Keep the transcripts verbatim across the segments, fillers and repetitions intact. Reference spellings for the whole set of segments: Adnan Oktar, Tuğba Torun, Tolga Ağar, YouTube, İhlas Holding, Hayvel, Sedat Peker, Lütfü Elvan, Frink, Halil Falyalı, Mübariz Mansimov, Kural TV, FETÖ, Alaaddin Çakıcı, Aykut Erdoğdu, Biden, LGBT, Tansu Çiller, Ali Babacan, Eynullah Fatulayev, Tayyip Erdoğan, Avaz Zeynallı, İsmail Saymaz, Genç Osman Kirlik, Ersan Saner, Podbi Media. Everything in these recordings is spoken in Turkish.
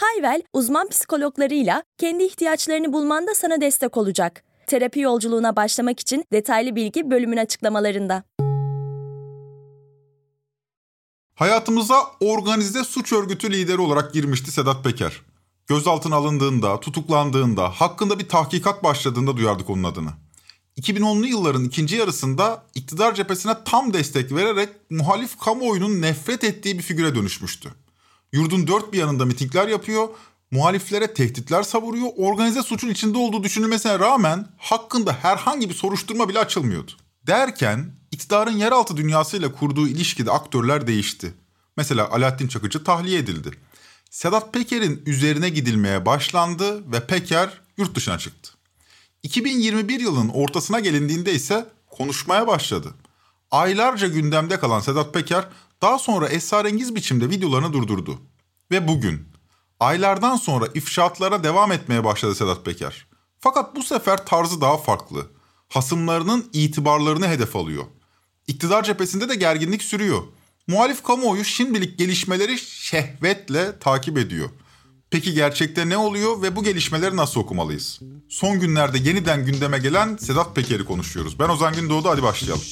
Hayvel, uzman psikologlarıyla kendi ihtiyaçlarını bulmanda sana destek olacak. Terapi yolculuğuna başlamak için detaylı bilgi bölümün açıklamalarında. Hayatımıza organize suç örgütü lideri olarak girmişti Sedat Peker. Gözaltına alındığında, tutuklandığında, hakkında bir tahkikat başladığında duyardık onun adını. iki bin onlu yılların ikinci yarısında iktidar cephesine tam destek vererek muhalif kamuoyunun nefret ettiği bir figüre dönüşmüştü. Yurdun dört bir yanında mitingler yapıyor, muhaliflere tehditler savuruyor, organize suçun içinde olduğu düşünülmesine rağmen hakkında herhangi bir soruşturma bile açılmıyordu. Derken iktidarın yeraltı dünyasıyla kurduğu ilişkide aktörler değişti. Mesela Alaaddin Çakıcı tahliye edildi. Sedat Peker'in üzerine gidilmeye başlandı ve Peker yurt dışına çıktı. iki bin yirmi bir yılının ortasına gelindiğinde ise konuşmaya başladı. Aylarca gündemde kalan Sedat Peker daha sonra esrarengiz biçimde videolarını durdurdu. Ve bugün, aylardan sonra ifşaatlara devam etmeye başladı Sedat Peker. Fakat bu sefer tarzı daha farklı. Hasımlarının itibarlarını hedef alıyor. İktidar cephesinde de gerginlik sürüyor. Muhalif kamuoyu şimdilik gelişmeleri şehvetle takip ediyor. Peki gerçekte ne oluyor ve bu gelişmeleri nasıl okumalıyız? Son günlerde yeniden gündeme gelen Sedat Peker'i konuşuyoruz. Ben Ozan Gündoğdu, hadi başlayalım.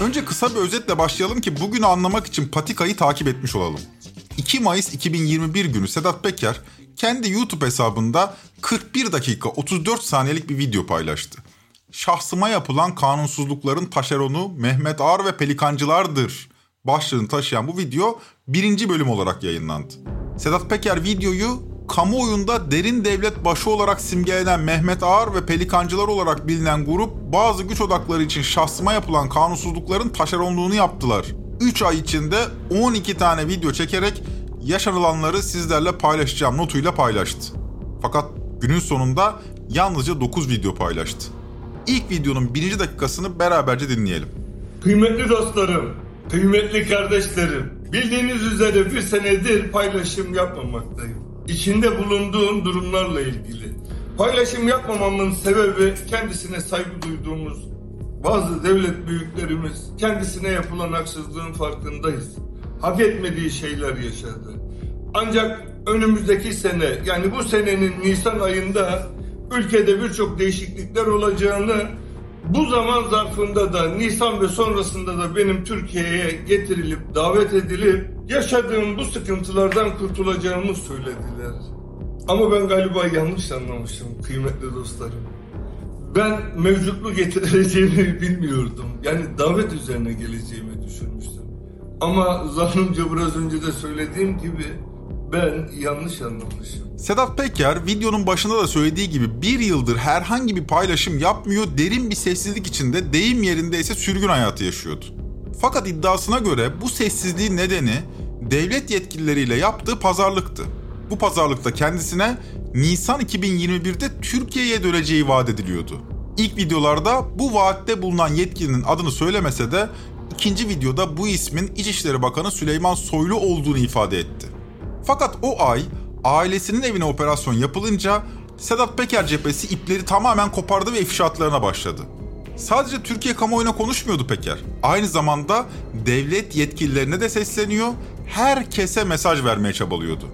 Önce kısa bir özetle başlayalım ki bugünü anlamak için patikayı takip etmiş olalım. iki Mayıs iki bin yirmi bir günü Sedat Peker kendi YouTube hesabında kırk bir dakika otuz dört saniyelik bir video paylaştı. Şahsıma yapılan kanunsuzlukların taşeronu Mehmet Ağar ve pelikancılardır başlığını taşıyan bu video birinci bölüm olarak yayınlandı. Sedat Peker videoyu kamuoyunda derin devlet başı olarak simgelenen Mehmet Ağar ve pelikancılar olarak bilinen grup bazı güç odakları için şahsıma yapılan kanunsuzlukların taşeronluğunu yaptılar. üç ay içinde on iki tane video çekerek yaşanılanları sizlerle paylaşacağım notuyla paylaştı. Fakat günün sonunda yalnızca dokuz video paylaştı. İlk videonun birinci dakikasını beraberce dinleyelim. Kıymetli dostlarım, kıymetli kardeşlerim, bildiğiniz üzere bir senedir paylaşım yapmamaktayım. İçinde bulunduğum durumlarla ilgili. Paylaşım yapmamamın sebebi kendisine saygı duyduğumuz bazı devlet büyüklerimiz kendisine yapılan haksızlığın farkındayız. Hak etmediği şeyler yaşadı. Ancak önümüzdeki sene, yani bu senenin Nisan ayında ülkede birçok değişiklikler olacağını, bu zaman zarfında da Nisan ve sonrasında da benim Türkiye'ye getirilip, davet edilip yaşadığım bu sıkıntılardan kurtulacağımı söylediler. Ama ben galiba yanlış anlamışım kıymetli dostlarım. Ben mevcutlu getireceğimi bilmiyordum. Yani davet üzerine geleceğimi düşünmüştüm. Ama zannımca biraz önce de söylediğim gibi ben yanlış anlamışım. Sedat Peker videonun başında da söylediği gibi bir yıldır herhangi bir paylaşım yapmıyor, derin bir sessizlik içinde, deyim yerindeyse sürgün hayatı yaşıyordu. Fakat iddiasına göre bu sessizliğin nedeni devlet yetkilileriyle yaptığı pazarlıktı. Bu pazarlıkta kendisine Nisan iki bin yirmi birde Türkiye'ye döneceği vaat ediliyordu. İlk videolarda bu vaatte bulunan yetkilinin adını söylemese de ikinci videoda bu ismin İçişleri Bakanı Süleyman Soylu olduğunu ifade etti. Fakat o ay ailesinin evine operasyon yapılınca Sedat Peker cephesi ipleri tamamen kopardı ve ifşaatlarına başladı. Sadece Türkiye kamuoyuna konuşmuyordu Peker. Aynı zamanda devlet yetkililerine de sesleniyor, herkese mesaj vermeye çabalıyordu.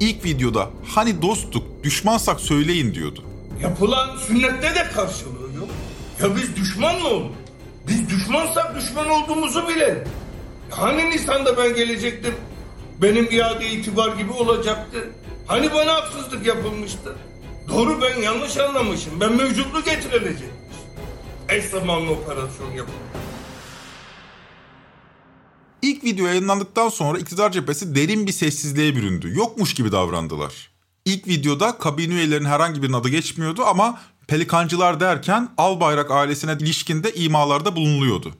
İlk videoda hani dostluk, düşmansak söyleyin diyordu. Yapılan sünnette de karşılığı yok. Ya biz düşman mı olduk? Biz düşmansak düşman olduğumuzu bile. Hani Nisan'da ben gelecektim? Benim iade itibar gibi olacaktı. Hani bana haksızlık yapılmıştı? Doğru, ben yanlış anlamışım. Ben mevcutlu getirilecekmiş. Eş zamanlı operasyon yapıldı. İlk video yayınlandıktan sonra iktidar cephesi derin bir sessizliğe büründü. Yokmuş gibi davrandılar. İlk videoda kabine üyelerinin herhangi birinin adı geçmiyordu ama pelikancılar derken Albayrak ailesine ilişkin de imalarda bulunuluyordu.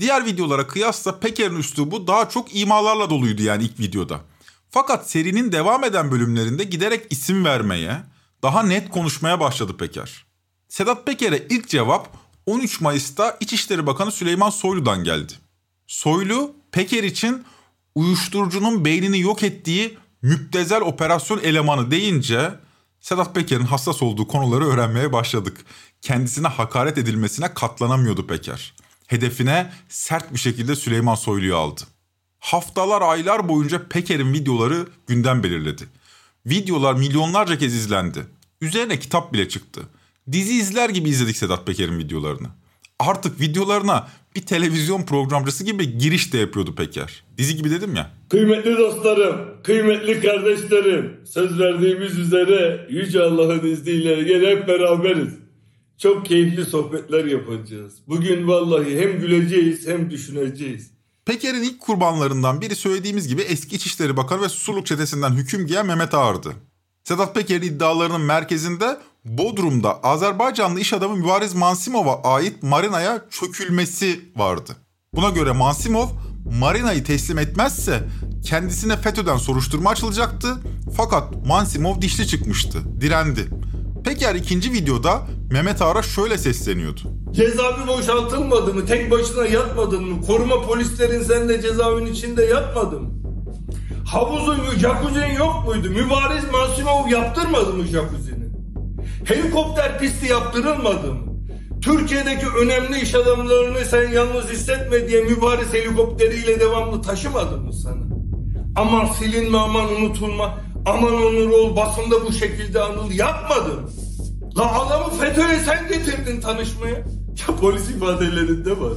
Diğer videolara kıyasla Peker'in üslubu daha çok imalarla doluydu yani ilk videoda. Fakat serinin devam eden bölümlerinde giderek isim vermeye, daha net konuşmaya başladı Peker. Sedat Peker'e ilk cevap on üç Mayıs'ta İçişleri Bakanı Süleyman Soylu'dan geldi. Soylu, Peker için uyuşturucunun beynini yok ettiği müptezel operasyon elemanı deyince Sedat Peker'in hassas olduğu konuları öğrenmeye başladık. Kendisine hakaret edilmesine katlanamıyordu Peker. Hedefine sert bir şekilde Süleyman Soylu'yu aldı. Haftalar, aylar boyunca Peker'in videoları gündem belirledi. Videolar milyonlarca kez izlendi. Üzerine kitap bile çıktı. Dizi izler gibi izledik Sedat Peker'in videolarını. Artık videolarına bir televizyon programcısı gibi giriş de yapıyordu Peker. Dizi gibi dedim ya. Kıymetli dostlarım, kıymetli kardeşlerim, söz verdiğimiz üzere Yüce Allah'ın izniyle gene hep beraberiz. Çok keyifli sohbetler yapacağız. Bugün vallahi hem güleceğiz hem düşüneceğiz. Peker'in ilk kurbanlarından biri söylediğimiz gibi eski İçişleri Bakanı ve Susurluk Çetesi'nden hüküm giyen Mehmet Ağar'dı. Sedat Peker'in iddialarının merkezinde Bodrum'da Azerbaycanlı iş adamı Mübariz Mansimov'a ait marinaya çökülmesi vardı. Buna göre Mansimov marinayı teslim etmezse kendisine FETÖ'den soruşturma açılacaktı fakat Mansimov dişli çıkmıştı, direndi. Peker ikinci videoda Mehmet Ağar'a şöyle sesleniyordu. Cezaevi boşaltılmadı mı? Tek başına yatmadın mı? Koruma polislerin seninle cezaevinin içinde yatmadı mı? Havuzun, jacuzzi'nin yok muydu? Mübariz Mansimov yaptırmadı mı jacuzzi'ni? Helikopter pisti yaptırılmadı mı? Türkiye'deki önemli iş adamlarını sen yalnız hissetme diye Mübariz helikopteriyle devamlı taşımadı mı sana? Aman silinme, aman unutulma, aman onur ol, basında bu şekilde anıl yapmadı mı? La adamı FETÖ'ye sen getirdin tanışmaya. Ya polis ifadelerinde var.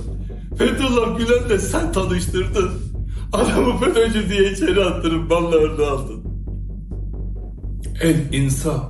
Fethullah Gülen'le sen tanıştırdın. Adamı FETÖ'cü diye içeri attırıp ballarını aldın. El insaf.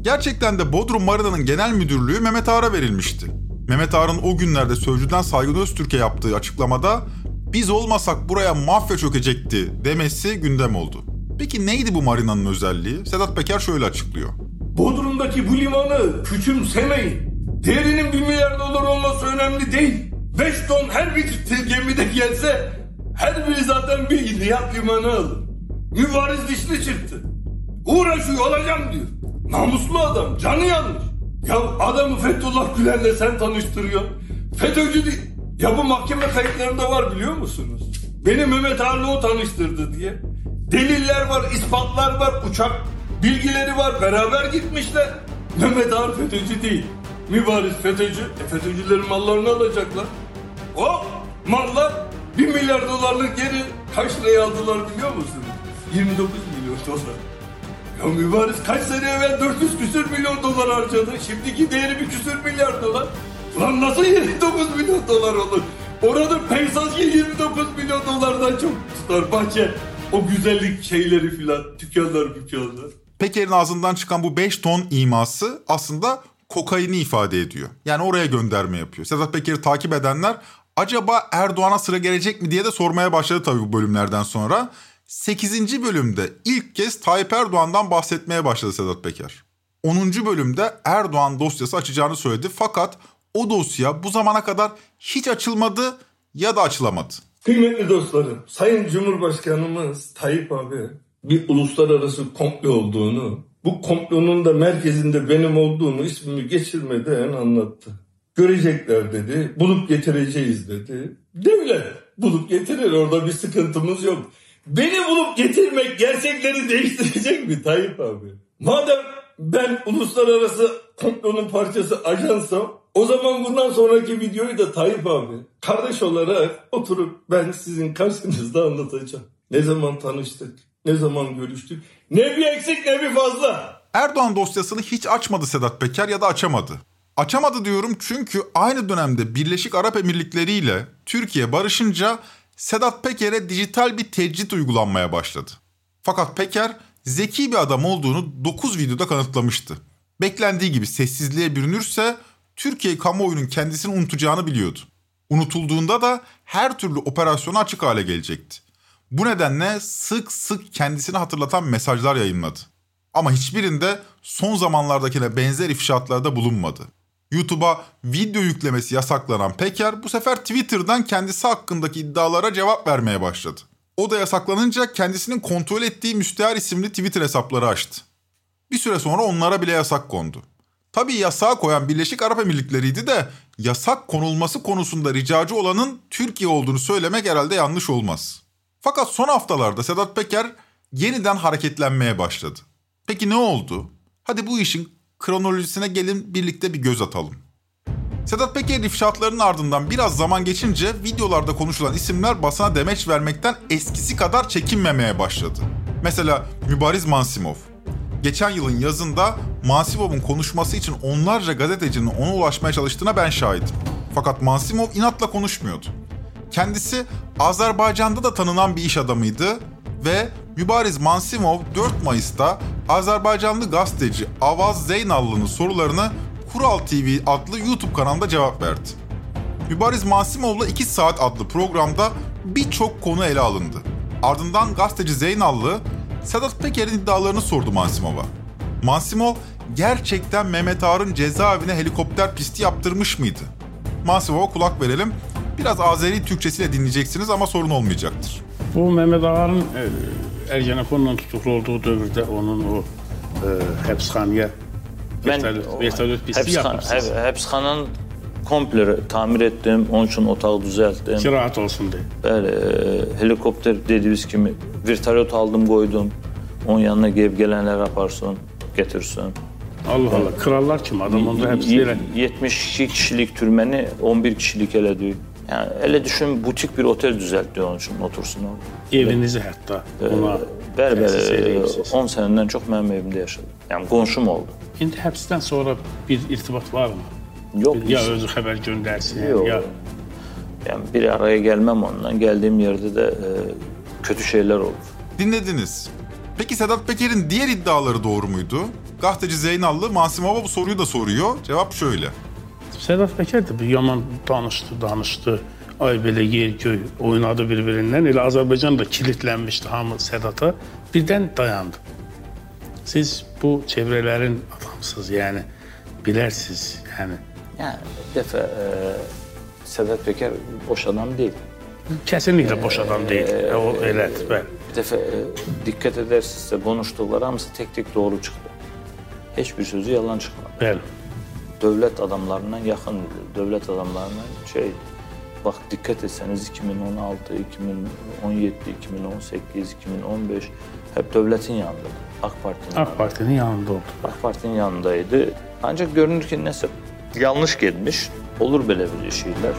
Gerçekten de Bodrum Marina'nın genel müdürlüğü Mehmet Ağar'a verilmişti. Mehmet Ağar'ın o günlerde Sözcü'den Saygın Öztürk'e yaptığı açıklamada biz olmasak buraya mafya çökecekti demesi gündem oldu. Peki neydi bu marinanın özelliği? Sedat Peker şöyle açıklıyor. Bodrum'daki bu limanı küçümsemeyin. Değerinin bir milyar dolar olması önemli değil. Beş ton her bir gemide gelse her biri zaten bir ilyat limanı alır. Mübariz dişli çıktı. Uğraşıyor olacağım diyor. Namuslu adam, canı yanmış. Ya adamı Fethullah Gülen'le sen tanıştırıyorsun. FETÖ'cü değil. Ya bu mahkeme kayıtlarında var biliyor musunuz? Beni Mehmet Ağar'la o tanıştırdı diye. Deliller var, ispatlar var, uçak bilgileri var, beraber gitmişler. Mehmet Ağar FETÖ'cü değil. Mübariz FETÖ'cü. E FETÖ'cülerin mallarını alacaklar. O mallar bir milyar dolarlık geri kaç liraya aldılar biliyor musunuz? yirmi dokuz milyon dolar. Ya Mübariz kaç sene evvel dört yüz küsür milyon dolar harcadı. Şimdiki değeri bir küsür milyar dolar. Ulan nasıl yirmi dokuz milyon dolar olur? Orada peyzaj yirmi dokuz milyon dolardan çok tutar bahçe. O güzellik şeyleri filan, dükkanlar dükkanlar. Peker'in ağzından çıkan bu beş ton iması aslında kokaini ifade ediyor. Yani oraya gönderme yapıyor. Sedat Peker'i takip edenler acaba Erdoğan'a sıra gelecek mi diye de sormaya başladı tabii bu bölümlerden sonra. sekizinci bölümde ilk kez Tayyip Erdoğan'dan bahsetmeye başladı Sedat Peker. onuncu bölümde Erdoğan dosyası açacağını söyledi fakat o dosya bu zamana kadar hiç açılmadı ya da açılamadı. Kıymetli dostlarım, Sayın Cumhurbaşkanımız Tayyip abi bir uluslararası komplo olduğunu, bu komplonun da merkezinde benim olduğunu ismimi geçirmeden anlattı. Görecekler dedi, bulup getireceğiz dedi. Devlet bulup getirir, orada bir sıkıntımız yok. Beni bulup getirmek gerçekleri değiştirecek mi Tayyip abi? Madem ben uluslararası komplonun parçası ajansam, o zaman bundan sonraki videoyu da Tayyip abi kardeş olarak oturup ben sizin karşınızda anlatacağım. Ne zaman tanıştık, ne zaman görüştük, ne bir eksik ne bir fazla. Erdoğan dosyasını hiç açmadı Sedat Peker ya da açamadı. Açamadı diyorum çünkü aynı dönemde Birleşik Arap Emirlikleri ile Türkiye barışınca Sedat Peker'e dijital bir tecrit uygulanmaya başladı. Fakat Peker zeki bir adam olduğunu dokuz videoda kanıtlamıştı. Beklendiği gibi sessizliğe bürünürse Türkiye kamuoyunun kendisini unutacağını biliyordu. Unutulduğunda da her türlü operasyona açık hale gelecekti. Bu nedenle sık sık kendisini hatırlatan mesajlar yayınladı. Ama hiçbirinde son zamanlardakine benzer ifşaatlarda bulunmadı. YouTube'a video yüklemesi yasaklanan Peker bu sefer Twitter'dan kendisi hakkındaki iddialara cevap vermeye başladı. O da yasaklanınca kendisinin kontrol ettiği müstehar isimli Twitter hesapları açtı. Bir süre sonra onlara bile yasak kondu. Tabii yasağı koyan Birleşik Arap Emirlikleri'ydi de yasak konulması konusunda ricacı olanın Türkiye olduğunu söylemek herhalde yanlış olmaz. Fakat son haftalarda Sedat Peker yeniden hareketlenmeye başladı. Peki ne oldu? Hadi bu işin kronolojisine gelin birlikte bir göz atalım. Sedat Peker ifşaatlarının ardından biraz zaman geçince videolarda konuşulan isimler basına demeç vermekten eskisi kadar çekinmemeye başladı. Mesela Mübariz Mansimov. Geçen yılın yazında Mansimov'un konuşması için onlarca gazetecinin ona ulaşmaya çalıştığına ben şahidim. Fakat Mansimov inatla konuşmuyordu. Kendisi Azerbaycan'da da tanınan bir iş adamıydı ve Mübariz Mansimov dört Mayıs'ta Azerbaycanlı gazeteci Avaz Zeynallı'nın sorularını Kural T V adlı YouTube kanalında cevap verdi. Mübariz Mansimov'la iki saat adlı programda birçok konu ele alındı. Ardından gazeteci Zeynallı, Sedat Peker'in iddialarını sordu Mansimov'a. Mansimov, gerçekten Mehmet Ağar'ın cezaevine helikopter pisti yaptırmış mıydı? Mansimov'a kulak verelim. Biraz Azeri Türkçesiyle dinleyeceksiniz ama sorun olmayacaktır. Bu Mehmet Ağar'ın Ergenekon'la tutuklu olduğu dövrde onun o e, hapishaneye vertolyot pisti yapmışsınız. Hapishanenin komple tamir ettim, onun için otağı düzelttim. Ki rahat olsun diye. Böyle e, helikopter dediğimiz kimi vertolyot aldım koydum, onun yanına gelip gelenler yaparsın, getirsin. Allah Allah, yani, krallar kim? Adam onda hepsiyle. yetmiş iki kişilik türmeni on bir kişilik eledi. Yani öyle düşün, butik bir otel düzeltiyor onun için, otursun orada. Evinizi hatta ona tesis edeyim. on seneden çok benim evimde yaşadım. Yani konuşum oldu. Şimdi hapisten sonra bir irtibat var mı? Yok. Ya hiç. Özü haber göndersin. Yok. Ya. Yani bir araya gelmem ondan. Geldiğim yerde de kötü şeyler oldu. Dinlediniz. Peki Sedat Peker'in diğer iddiaları doğru muydu? Gazeteci Zeynallı Mansimov'a bu soruyu da soruyor. Cevap şöyle. Sedat Peker de bir yaman danıştı, danıştı. Ay böyle yer göy oynadı birbirinden. Elə Azərbaycan da kilitlenmişti hamı Sedat'a. Birden dayandı. Siz bu çevrelerin adamsınız yani. Bilersiniz yani. Yani bir defa e, Sedat Peker boş adam değil. Kesinlikle boş adam değil. E, o elədir. Ben. Bir defa e, dikkat edersizsə konuştukları hamısı tek tek doğru çıktı. Hiçbir sözü yalan çıkmadı. Bəli. Dövlət adamlarından yaxın, dövlət adamlarından şey, bax dikkat etseniz iki bin on altı, iki bin on yedi, iki bin on sekiz, iki bin on beş hep dövlətin yanında, AK Parti'nin AK Parti'nin yanında oldu. AK Parti'nin yanındaydı. Ancak görünür ki neyse yanlış gelmiş, olur böyle bir şeyler.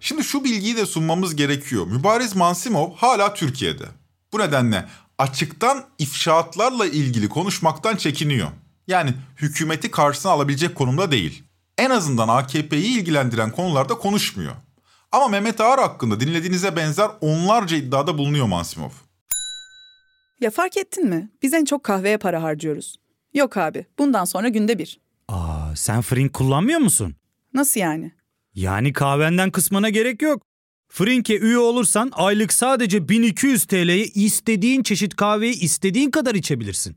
Şimdi şu bilgiyi de sunmamız gerekiyor. Mübariz Mansimov hala Türkiye'de. Bu nedenle açıktan ifşaatlarla ilgili konuşmaktan çekiniyor. Yani hükümeti karşısına alabilecek konumda değil. En azından A K P'yi ilgilendiren konularda konuşmuyor. Ama Mehmet Ağar hakkında dinlediğinize benzer onlarca iddiada bulunuyor Mansimov. Ya fark ettin mi? Biz en çok kahveye para harcıyoruz. Yok abi, bundan sonra günde bir. Aa, sen Frink kullanmıyor musun? Nasıl yani? Yani kahvenden kısmına gerek yok. Frink'e üye olursan aylık sadece bin iki yüz TL'ye istediğin çeşit kahveyi istediğin kadar içebilirsin.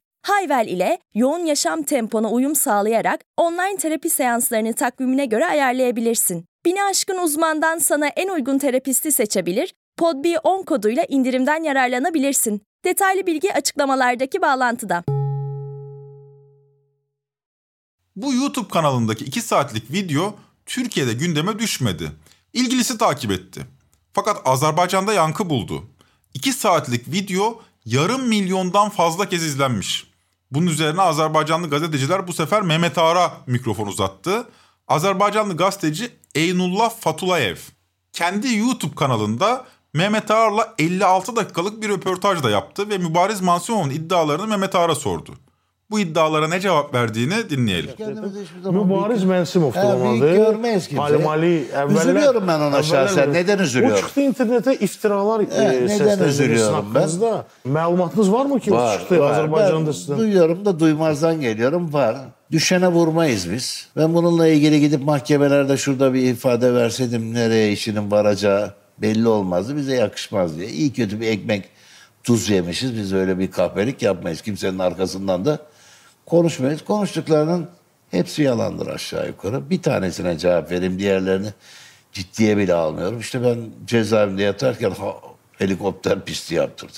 Hayvel ile yoğun yaşam tempona uyum sağlayarak online terapi seanslarını takvimine göre ayarlayabilirsin. Bini aşkın uzmandan sana en uygun terapisti seçebilir, Podbi on koduyla indirimden yararlanabilirsin. Detaylı bilgi açıklamalardaki bağlantıda. Bu YouTube kanalındaki iki saatlik video Türkiye'de gündeme düşmedi. İlgilisi takip etti. Fakat Azerbaycan'da yankı buldu. iki saatlik video yarım milyondan fazla kez izlenmiş. Bunun üzerine Azerbaycanlı gazeteciler bu sefer Mehmet Ağar'a mikrofon uzattı. Azerbaycanlı gazeteci Eynullah Fatulayev kendi YouTube kanalında Mehmet Ağar'la elli altı dakikalık bir röportaj da yaptı ve Mübariz Mansimov'un iddialarını Mehmet Ağar'a sordu. bu iddialara ne cevap verdiğini dinleyelim. Mübariz Mansimov kullanıldı. Görmeyiz kimse. Palmali, evveller, üzülüyorum ben ona şahsen. Neden üzülüyorum? O çıktı internete iftiralar e, seslendirmişsin hakkınızda. Məlumatınız var mı ki? Var, çıktı, var. Azerbaycan'da sizden. Duyuyorum da duymazdan geliyorum. Var. Düşene vurmayız biz. Ben bununla ilgili gidip mahkemelerde şurada bir ifade verseydim nereye işinin varacağı belli olmazdı. Bize yakışmaz diye. İyi kötü bir ekmek tuz yemişiz. Biz öyle bir kahpelik yapmayız. Kimsenin arkasından da konuşmayız. Konuştuklarının hepsi yalandır aşağı yukarı. Bir tanesine cevap vereyim. Diğerlerini ciddiye bile almıyorum. İşte ben cezaevinde yatarken helikopter pisti yaptırdım.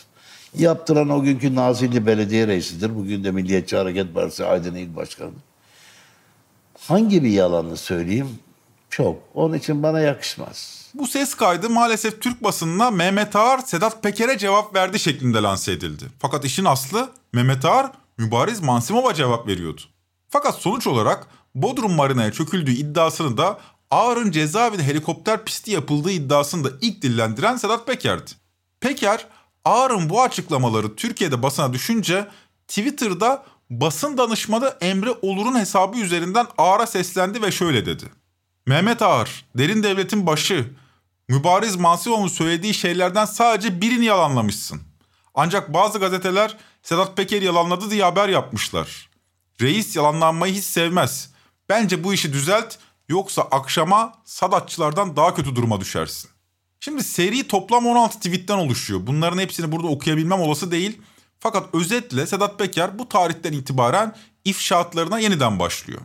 Yaptıran o günkü Nazilli Belediye Reisidir. Bugün de Milliyetçi Hareket Partisi Aydın İl Başkanı. Hangi bir yalanı söyleyeyim? Çok. Onun için bana yakışmaz. Bu ses kaydı maalesef Türk basınına Mehmet Ağar, Sedat Peker'e cevap verdi şeklinde lanse edildi. Fakat işin aslı Mehmet Ağar, Mübariz Mansimov'a cevap veriyordu. Fakat sonuç olarak Bodrum Marina'ya çöküldüğü iddiasını da Ağar'ın cezaevinde helikopter pisti yapıldığı iddiasını da ilk dillendiren Sedat Peker'di. Peker, Ağar'ın bu açıklamaları Türkiye'de basına düşünce Twitter'da basın danışmanı Emre Olur'un hesabı üzerinden Ağar'a seslendi ve şöyle dedi. Mehmet Ağar, derin devletin başı, Mübariz Mansimov'un söylediği şeylerden sadece birini yalanlamışsın. Ancak bazı gazeteler Sedat Peker yalanladı diye haber yapmışlar. Reis yalanlanmayı hiç sevmez. Bence bu işi düzelt, yoksa akşama Sadatçılardan daha kötü duruma düşersin. Şimdi seri toplam on altı tweetten oluşuyor. Bunların hepsini burada okuyabilmem olası değil. Fakat özetle Sedat Peker bu tarihten itibaren ifşaatlarına yeniden başlıyor.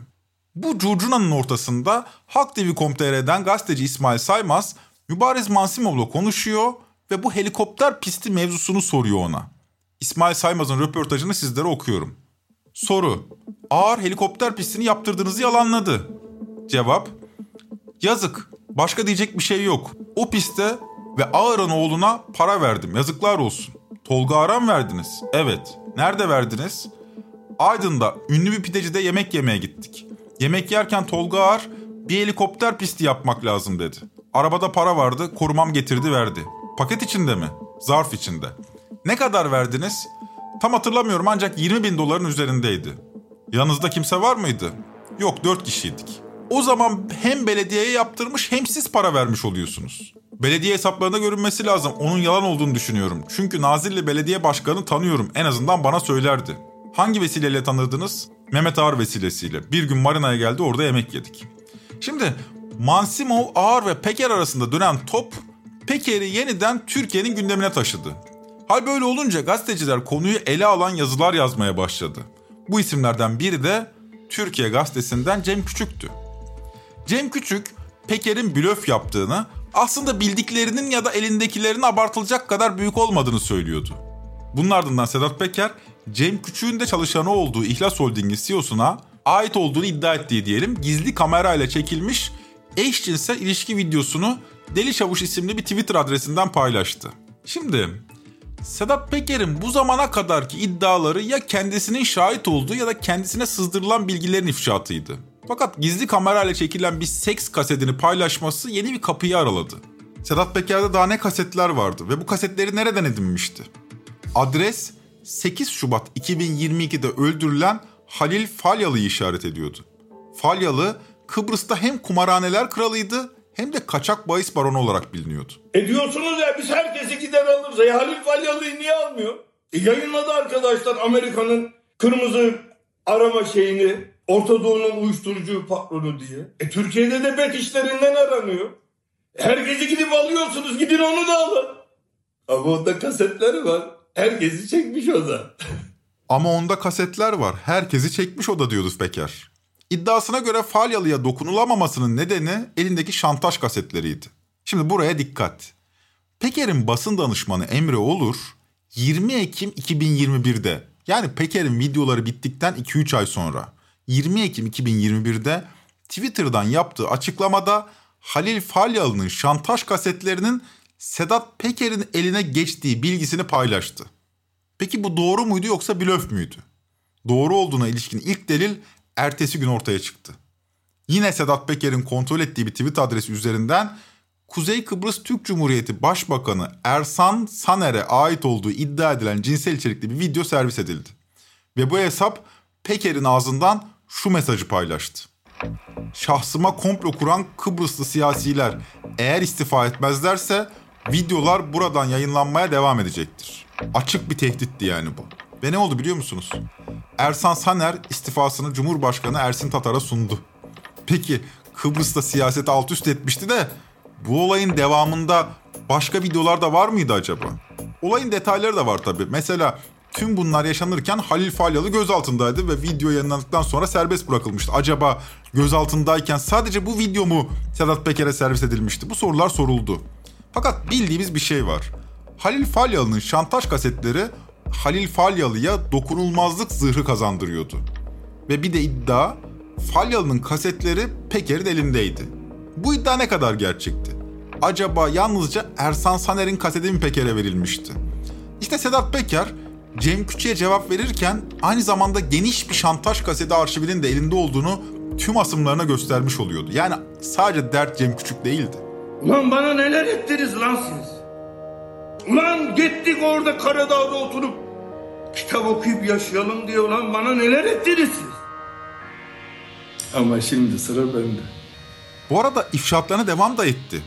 Bu curcunanın ortasında Halk T V nokta com nokta t r'den gazeteci İsmail Saymaz, Mübariz Mansimov'la konuşuyor ve bu helikopter pisti mevzusunu soruyor ona. İsmail Saymaz'ın röportajını sizlere okuyorum. Soru: Ağar helikopter pistini yaptırdığınızı yalanladı. Cevap: Yazık, başka diyecek bir şey yok. O piste ve Ağar'ın oğluna para verdim. Yazıklar olsun. Tolga Ağar'a mı verdiniz? Evet. Nerede verdiniz? Aydın'da ünlü bir pidecide yemek yemeye gittik. Yemek yerken Tolga Ağar bir helikopter pisti yapmak lazım dedi. Arabada para vardı, korumam getirdi verdi. Paket içinde mi? Zarf içinde. Ne kadar verdiniz? Tam hatırlamıyorum ancak yirmi bin doların üzerindeydi. Yanınızda kimse var mıydı? Yok, dört kişiydik. O zaman hem belediyeye yaptırmış hem siz para vermiş oluyorsunuz. Belediye hesaplarında görünmesi lazım. Onun yalan olduğunu düşünüyorum. Çünkü Nazilli Belediye Başkanı'nı tanıyorum. En azından bana söylerdi. Hangi vesileyle tanırdınız? Mehmet Ağar vesilesiyle. Bir gün marinaya geldi, orada yemek yedik. Şimdi Mansimov, Ağar ve Peker arasında dönen top Peker'i yeniden Türkiye'nin gündemine taşıdı. Hal böyle olunca gazeteciler konuyu ele alan yazılar yazmaya başladı. Bu isimlerden biri de Türkiye Gazetesi'nden Cem Küçük'tü. Cem Küçük, Peker'in blöf yaptığını, aslında bildiklerinin ya da elindekilerinin abartılacak kadar büyük olmadığını söylüyordu. Bunun ardından Sedat Peker, Cem Küçük'ün de çalışanı olduğu İhlas Holding'in C E O'suna ait olduğunu iddia ettiği diyelim gizli kamerayla çekilmiş eşcinsel ilişki videosunu Deli Çavuş isimli bir Twitter adresinden paylaştı. Şimdi Sedat Peker'in bu zamana kadarki iddiaları ya kendisinin şahit olduğu ya da kendisine sızdırılan bilgilerin ifşaatıydı. Fakat gizli kamerayla çekilen bir seks kasetini paylaşması yeni bir kapıyı araladı. Sedat Peker'de daha ne kasetler vardı ve bu kasetleri nereden edinmişti? Adres sekiz Şubat iki bin yirmi iki'de öldürülen Halil Falyalı'yı işaret ediyordu. Falyalı, Kıbrıs'ta hem kumarhaneler kralıydı hem de kaçak bahis baronu olarak biliniyordu. E diyorsunuz ya biz herkesi gider alırız. E Halil Falyalı'yı niye almıyor? E yayınladı arkadaşlar Amerika'nın kırmızı arama şeyini, Orta Doğu'nun uyuşturucu patronu diye. E Türkiye'de de bet işlerinden aranıyor. E herkesi gidip alıyorsunuz, gidin onu da alın. Ama onda kasetleri var. Herkesi çekmiş o da. Ama onda kasetler var. Herkesi çekmiş o da diyordu Peker. İddiasına göre Falyalı'ya dokunulamamasının nedeni elindeki şantaj kasetleriydi. Şimdi buraya dikkat. Peker'in basın danışmanı Emre Olur yirmi Ekim iki bin yirmi bir'de yani Peker'in videoları bittikten iki üç ay sonra yirmi Ekim iki bin yirmi bir'de Twitter'dan yaptığı açıklamada Halil Falyalı'nın şantaj kasetlerinin Sedat Peker'in eline geçtiği bilgisini paylaştı. Peki bu doğru muydu yoksa blöf müydü? Doğru olduğuna ilişkin ilk delil ertesi gün ortaya çıktı. Yine Sedat Peker'in kontrol ettiği bir tweet adresi üzerinden Kuzey Kıbrıs Türk Cumhuriyeti Başbakanı Ersan Saner'e ait olduğu iddia edilen cinsel içerikli bir video servis edildi. Ve bu hesap Peker'in ağzından şu mesajı paylaştı. Şahsıma komplo kuran Kıbrıslı siyasiler eğer istifa etmezlerse videolar buradan yayınlanmaya devam edecektir. Açık bir tehditti yani bu. Ve ne oldu biliyor musunuz? Ersan Saner istifasını Cumhurbaşkanı Ersin Tatar'a sundu. Peki Kıbrıs'ta siyaset alt üst etmişti de bu olayın devamında başka videolar da var mıydı acaba? Olayın detayları da var tabii. Mesela tüm bunlar yaşanırken Halil Falyalı gözaltındaydı ve video yayınlandıktan sonra serbest bırakılmıştı. Acaba gözaltındayken sadece bu video mu Sedat Peker'e servis edilmişti? Bu sorular soruldu. Fakat bildiğimiz bir şey var. Halil Falyalı'nın şantaj kasetleri Halil Falyalı'ya dokunulmazlık zırhı kazandırıyordu. Ve bir de iddia, Falyalı'nın kasetleri Peker'in elindeydi. Bu iddia ne kadar gerçekti? Acaba yalnızca Ersan Saner'in kaseti mi Peker'e verilmişti? İşte Sedat Peker, Cem Küçük'e cevap verirken aynı zamanda geniş bir şantaj kaseti arşivinin de elinde olduğunu tüm asımlarına göstermiş oluyordu. Yani sadece dert Cem Küçük değildi. Ulan bana neler ettiniz lan siz? Ulan gittik orada Karadağ'da oturup kitap okuyup yaşayalım diye ulan bana neler ettiniz siz? Ama şimdi sıra bende. Bu arada ifşaatlarına devam da etti.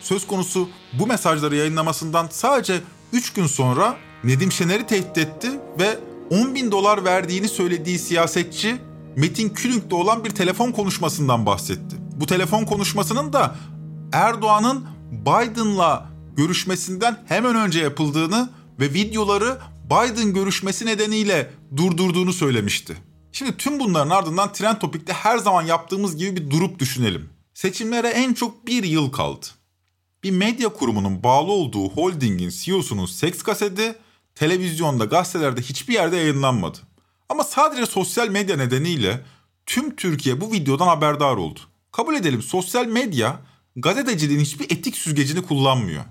Söz konusu bu mesajları yayınlamasından sadece üç gün sonra Nedim Şener'i tehdit etti ve on bin dolar verdiğini söylediği siyasetçi Metin Külünk'te olan bir telefon konuşmasından bahsetti. Bu telefon konuşmasının da Erdoğan'ın Biden'la görüşmesinden hemen önce yapıldığını ve videoları Biden görüşmesi nedeniyle durdurduğunu söylemişti. Şimdi tüm bunların ardından Trend Topik'te her zaman yaptığımız gibi bir durup düşünelim. Seçimlere en çok bir yıl kaldı. Bir medya kurumunun bağlı olduğu holdingin C E O'sunun seks kaseti televizyonda, gazetelerde hiçbir yerde yayınlanmadı. Ama sadece sosyal medya nedeniyle tüm Türkiye bu videodan haberdar oldu. Kabul edelim, sosyal medya gazeteciliğin hiçbir etik süzgecini kullanmıyor.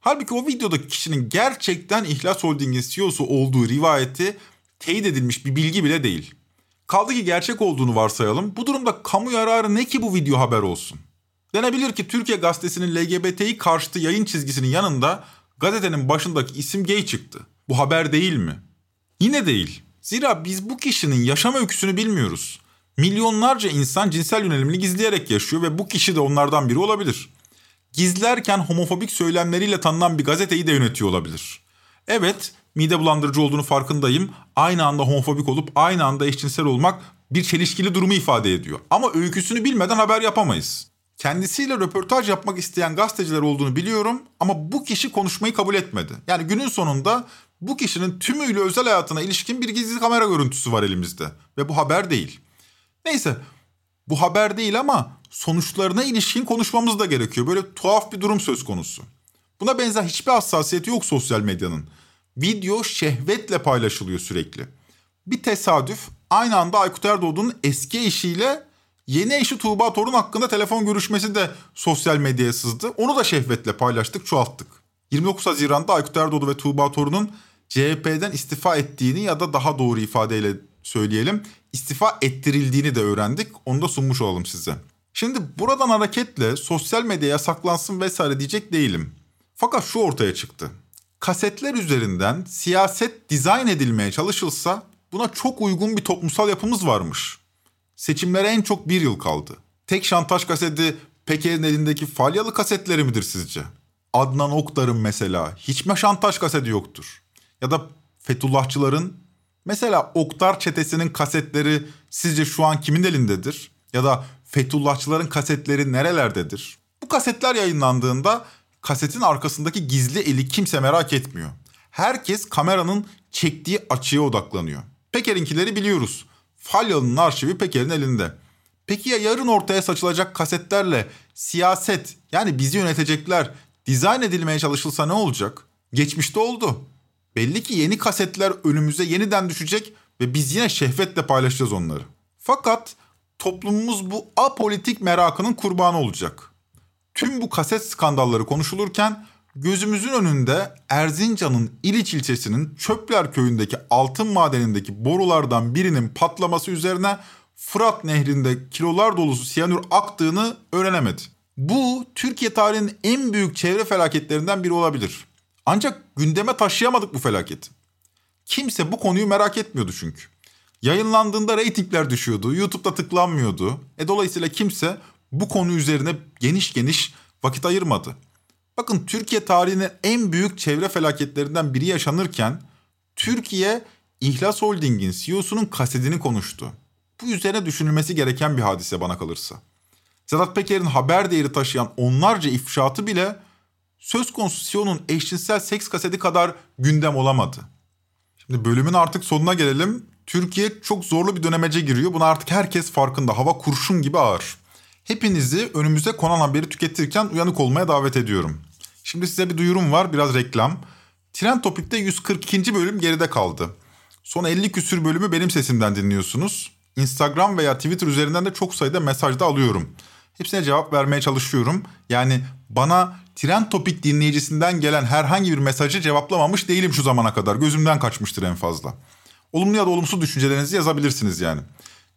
Halbuki o videodaki kişinin gerçekten İhlas Holding'in C E O'su olduğu rivayeti teyit edilmiş bir bilgi bile değil. Kaldı ki gerçek olduğunu varsayalım. Bu durumda kamu yararı ne ki bu video haber olsun? Denebilir ki Türkiye Gazetesi'nin L G B T'yi karşıtı yayın çizgisinin yanında gazetenin başındaki isim gay çıktı. Bu haber değil mi? Yine değil. Zira biz bu kişinin yaşam öyküsünü bilmiyoruz. Milyonlarca insan cinsel yönelimini gizleyerek yaşıyor ve bu kişi de onlardan biri olabilir. Gizlerken homofobik söylemleriyle tanınan bir gazeteyi de yönetiyor olabilir. Evet, mide bulandırıcı olduğunu farkındayım. Aynı anda homofobik olup aynı anda eşcinsel olmak bir çelişkili durumu ifade ediyor. Ama öyküsünü bilmeden haber yapamayız. Kendisiyle röportaj yapmak isteyen gazeteciler olduğunu biliyorum ama bu kişi konuşmayı kabul etmedi. Yani günün sonunda bu kişinin tümüyle özel hayatına ilişkin bir gizli kamera görüntüsü var elimizde. Ve bu haber değil. Neyse, bu haber değil ama sonuçlarına ilişkin konuşmamız da gerekiyor. Böyle tuhaf bir durum söz konusu. Buna benzer hiçbir hassasiyeti yok sosyal medyanın. Video şehvetle paylaşılıyor sürekli. Bir tesadüf, aynı anda Aykut Erdoğdu'nun eski eşiyle yeni eşi Tuğba Torun hakkında telefon görüşmesi de sosyal medyaya sızdı. Onu da şehvetle paylaştık, çoğalttık. yirmi dokuz Haziran'da Aykut Erdoğdu ve Tuğba Torun'un C H P'den istifa ettiğini ya da daha doğru ifadeyle söyleyelim, istifa ettirildiğini de öğrendik. Onu da sunmuş olalım size. Şimdi buradan hareketle sosyal medya yasaklansın vesaire diyecek değilim. Fakat şu ortaya çıktı. Kasetler üzerinden siyaset dizayn edilmeye çalışılsa buna çok uygun bir toplumsal yapımız varmış. Seçimlere en çok bir yıl kaldı. Tek şantaj kaseti Peker'in elindeki Falyalı kasetleri midir sizce? Adnan Oktar'ın mesela hiçbir şantaj kaseti yoktur. Ya da Fethullahçıların, mesela Oktar çetesinin kasetleri sizce şu an kimin elindedir? Ya da Fethullahçıların kasetleri nerelerdedir? Bu kasetler yayınlandığında kasetin arkasındaki gizli eli kimse merak etmiyor. Herkes kameranın çektiği açıya odaklanıyor. Peker'inkileri biliyoruz. Falyalı'nın arşivi Peker'in elinde. Peki ya yarın ortaya saçılacak kasetlerle siyaset, yani bizi yönetecekler dizayn edilmeye çalışılsa ne olacak? Geçmişte oldu. Belli ki yeni kasetler önümüze yeniden düşecek ve biz yine şehvetle paylaşacağız onları. Fakat toplumumuz bu apolitik merakının kurbanı olacak. Tüm bu kaset skandalları konuşulurken gözümüzün önünde Erzincan'ın İliç ilçesinin Çöpler köyündeki altın madenindeki borulardan birinin patlaması üzerine Fırat Nehri'nde kilolar dolusu siyanür aktığını öğrenemedi. Bu Türkiye tarihinin en büyük çevre felaketlerinden biri olabilir. Ancak gündeme taşıyamadık bu felaketi. Kimse bu konuyu merak etmiyordu çünkü. Yayınlandığında reytingler düşüyordu. YouTube'da tıklanmıyordu. E dolayısıyla kimse bu konu üzerine geniş geniş vakit ayırmadı. Bakın, Türkiye tarihinin en büyük çevre felaketlerinden biri yaşanırken Türkiye İhlas Holding'in C E O'sunun kasetini konuştu. Bu üzerine düşünülmesi gereken bir hadise bana kalırsa. Sedat Peker'in haber değeri taşıyan onlarca ifşaatı bile söz konusu C E O'nun eşcinsel seks kaseti kadar gündem olamadı. Şimdi bölümün artık sonuna gelelim. Türkiye çok zorlu bir dönemece giriyor. Buna artık herkes farkında. Hava kurşun gibi ağır. Hepinizi önümüze konan haberi tüketirken uyanık olmaya davet ediyorum. Şimdi size bir duyurum var, biraz reklam. Trend Topik'te yüz kırk ikinci bölüm geride kaldı. Son elli küsür bölümü benim sesimden dinliyorsunuz. Instagram veya Twitter üzerinden de çok sayıda mesaj da alıyorum. Hepsine cevap vermeye çalışıyorum. Yani bana Trend Topik dinleyicisinden gelen herhangi bir mesajı cevaplamamış değilim şu zamana kadar. Gözümden kaçmıştır en fazla. Olumlu ya da olumsuz düşüncelerinizi yazabilirsiniz yani.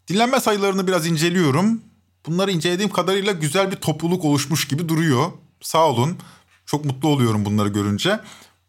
Dinlenme sayılarını biraz inceliyorum. Bunları incelediğim kadarıyla güzel bir topluluk oluşmuş gibi duruyor. Sağ olun. Çok mutlu oluyorum bunları görünce.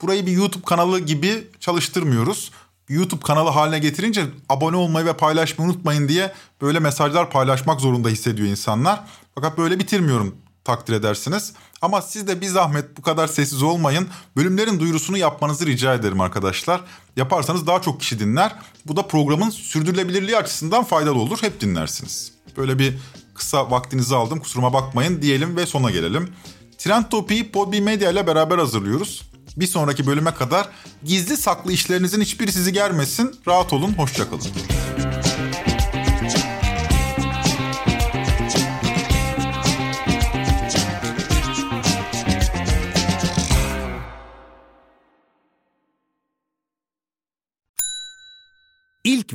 Burayı bir YouTube kanalı gibi çalıştırmıyoruz. YouTube kanalı haline getirince abone olmayı ve paylaşmayı unutmayın diye böyle mesajlar paylaşmak zorunda hissediyor insanlar. Fakat böyle bitirmiyorum, takdir edersiniz. Ama siz de bir zahmet bu kadar sessiz olmayın. Bölümlerin duyurusunu yapmanızı rica ederim arkadaşlar. Yaparsanız daha çok kişi dinler. Bu da programın sürdürülebilirliği açısından faydalı olur. Hep dinlersiniz. Böyle bir kısa vaktinizi aldım, kusuruma bakmayın diyelim ve sona gelelim. Trend Topi'yi Podbi Media ile beraber hazırlıyoruz. Bir sonraki bölüme kadar gizli saklı işlerinizin hiçbiri sizi germesin. Rahat olun, hoşça kalın. İlk